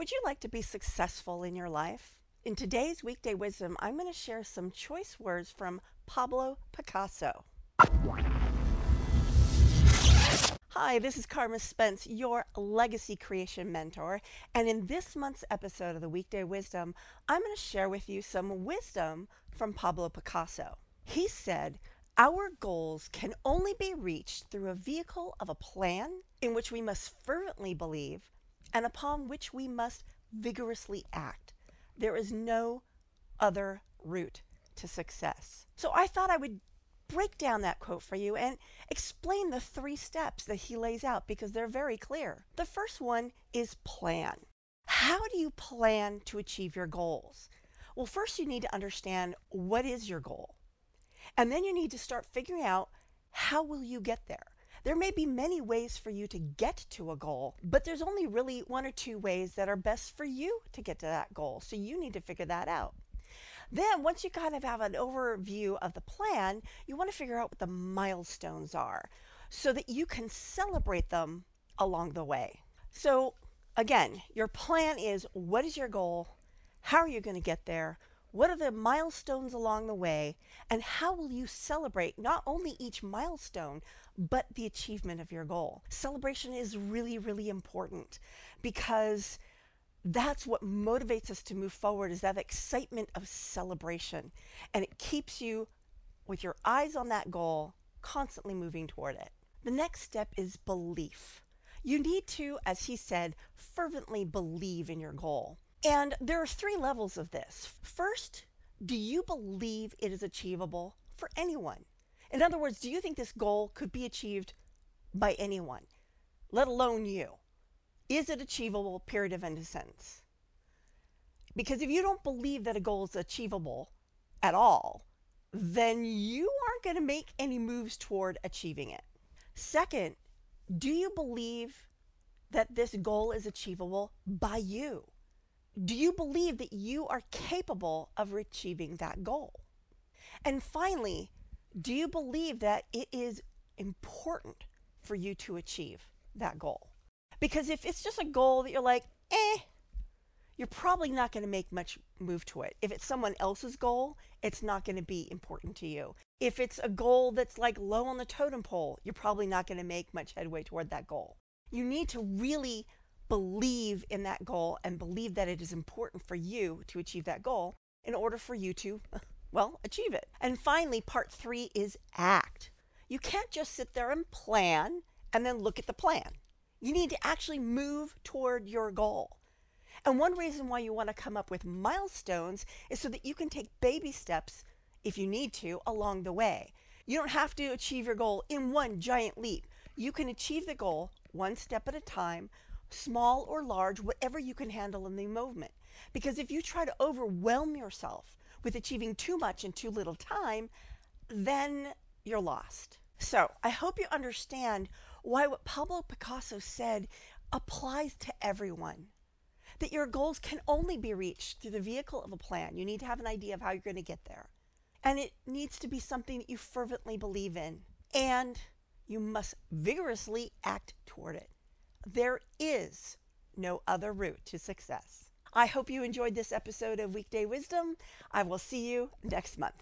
Would you like to be successful in your life? In today's Weekday Wisdom, I'm going to share some choice words from Pablo Picasso. Hi, this is Carma Spence, your legacy creation mentor, and in this month's episode of the Weekday Wisdom, I'm going to share with you some wisdom from Pablo Picasso. He said, "Our goals can only be reached through a vehicle of a plan in which we must fervently believe and upon which we must vigorously act. There is no other route to success." So I thought I would break down that quote for you and explain the 3 steps that he lays out because they're very clear. The first one is plan. How do you plan to achieve your goals? Well, first you need to understand what is your goal. And then you need to start figuring out how will you get there. There may be many ways for you to get to a goal, but there's only really 1 or 2 ways that are best for you to get to that goal. So you need to figure that out. Then once you kind of have an overview of the plan, you want to figure out what the milestones are so that you can celebrate them along the way. So again, your plan is, what is your goal? How are you going to get there? What are the milestones along the way, and how will you celebrate not only each milestone, but the achievement of your goal? Celebration is really, really important because that's what motivates us to move forward, is that excitement of celebration. And it keeps you with your eyes on that goal, constantly moving toward it. The next step is belief. You need to, as he said, fervently believe in your goal. And there are 3 levels of this. First, do you believe it is achievable for anyone? In other words, do you think this goal could be achieved by anyone, let alone you? Is it achievable, period, of end of sentence? Because if you don't believe that a goal is achievable at all, then you aren't going to make any moves toward achieving it. Second, do you believe that this goal is achievable by you? Do you believe that you are capable of achieving that goal? And finally, do you believe that it is important for you to achieve that goal? Because if it's just a goal that you're like, you're probably not going to make much move to it. If it's someone else's goal, it's not going to be important to you. If it's a goal that's like low on the totem pole, you're probably not going to make much headway toward that goal. You need to really believe in that goal and believe that it is important for you to achieve that goal in order for you to, well, achieve it. And finally, part 3 is act. You can't just sit there and plan and then look at the plan. You need to actually move toward your goal. And one reason why you want to come up with milestones is so that you can take baby steps, if you need to, along the way. You don't have to achieve your goal in one giant leap. You can achieve the goal one step at a time, small or large, whatever you can handle in the movement. Because if you try to overwhelm yourself with achieving too much in too little time, then you're lost. So I hope you understand why what Pablo Picasso said applies to everyone. That your goals can only be reached through the vehicle of a plan. You need to have an idea of how you're going to get there. And it needs to be something that you fervently believe in. And you must vigorously act toward it. There is no other route to success. I hope you enjoyed this episode of Weekday Wisdom. I will see you next month.